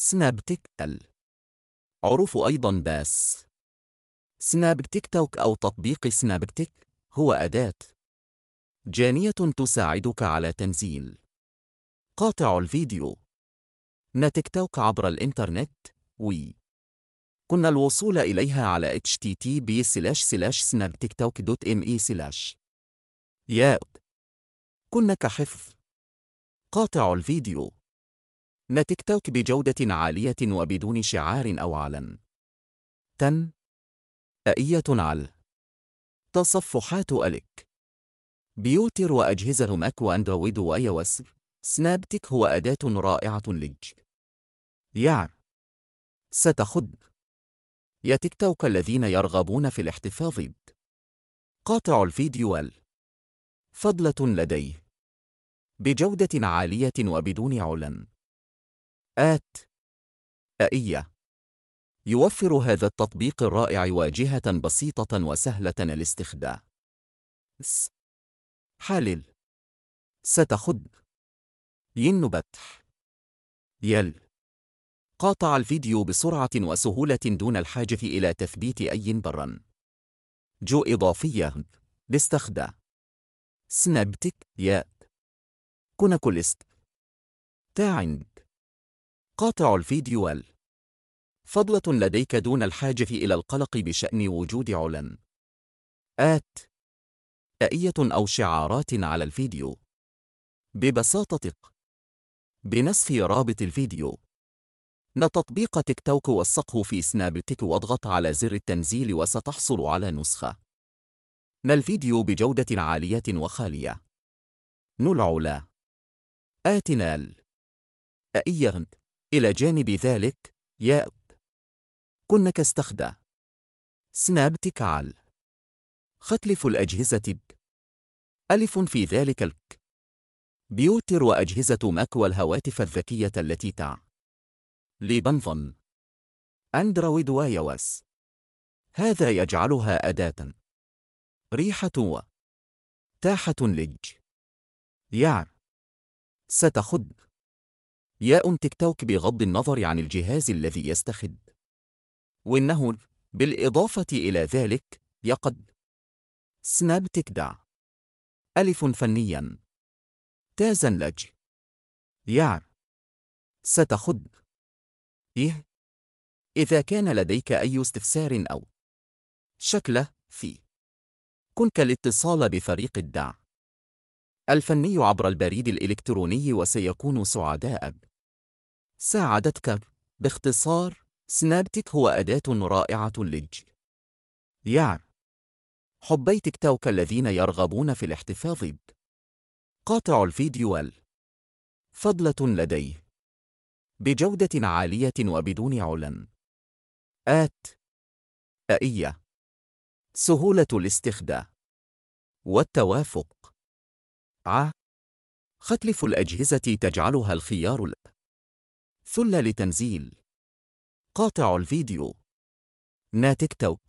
سنابتك ال عرف أيضا باس سنابتيك توك أو تطبيق سنابتك هو أداة جانية تساعدك على تنزيل قاطع الفيديو نتيك توك عبر الإنترنت كنا الوصول إليها على http://snaptiktok.me/ كنا كحفظ قاطع الفيديو نتيك توك بجودة عالية وبدون شعار أو علن آية على تصفحات ألك بيوتر وأجهزة ماك وأندرويد وآيوس سنابتك هو أداة رائعة يا تيك توك الذين يرغبون في الاحتفاظ قاطع الفيديو فضلة لديه بجودة عالية وبدون علن آية يوفر هذا التطبيق الرائع واجهة بسيطة وسهلة الاستخدام. حالل ينبتح قاطع الفيديو بسرعة وسهولة دون الحاجة إلى تثبيت أي برا. إضافية لاستخدام سنابتك كونكولست تاعند قاطع الفيديو فضلة لديك دون الحاجة إلى القلق بشأن وجود علن آية أو شعارات على الفيديو ببساطة بنسخ رابط الفيديو تطبيق تيك توك وثقه في سنابتك واضغط على زر التنزيل وستحصل على نسخة الفيديو بجودة عالية وخالية العلا آتنال آية إلى جانب ذلك كنك استخدم سنابتك على ختلف الأجهزة ألف في ذلك بيوتر وأجهزة ماك والهواتف الذكية التي أندرويد وآيوس هذا يجعلها أداة ريحة وتاحة تيك توك بغض النظر عن الجهاز الذي يستخد وإنه بالإضافة إلى ذلك يقد سنابتك ألف فنيا تازنلج إذا كان لديك أي استفسار أو شكله في كنك الاتصال بفريق الدعم الفني عبر البريد الإلكتروني وسيكون سعداء ساعدتك باختصار سنابتك هو أداة رائعة حبي تيك توك الذين يرغبون في الاحتفاظ قاطع الفيديو فضلة لديه بجودة عالية وبدون علن آية سهولة الاستخدام والتوافق ختلف الأجهزة تجعلها الخيار ثل لتنزيل قاطع الفيديو تيك توك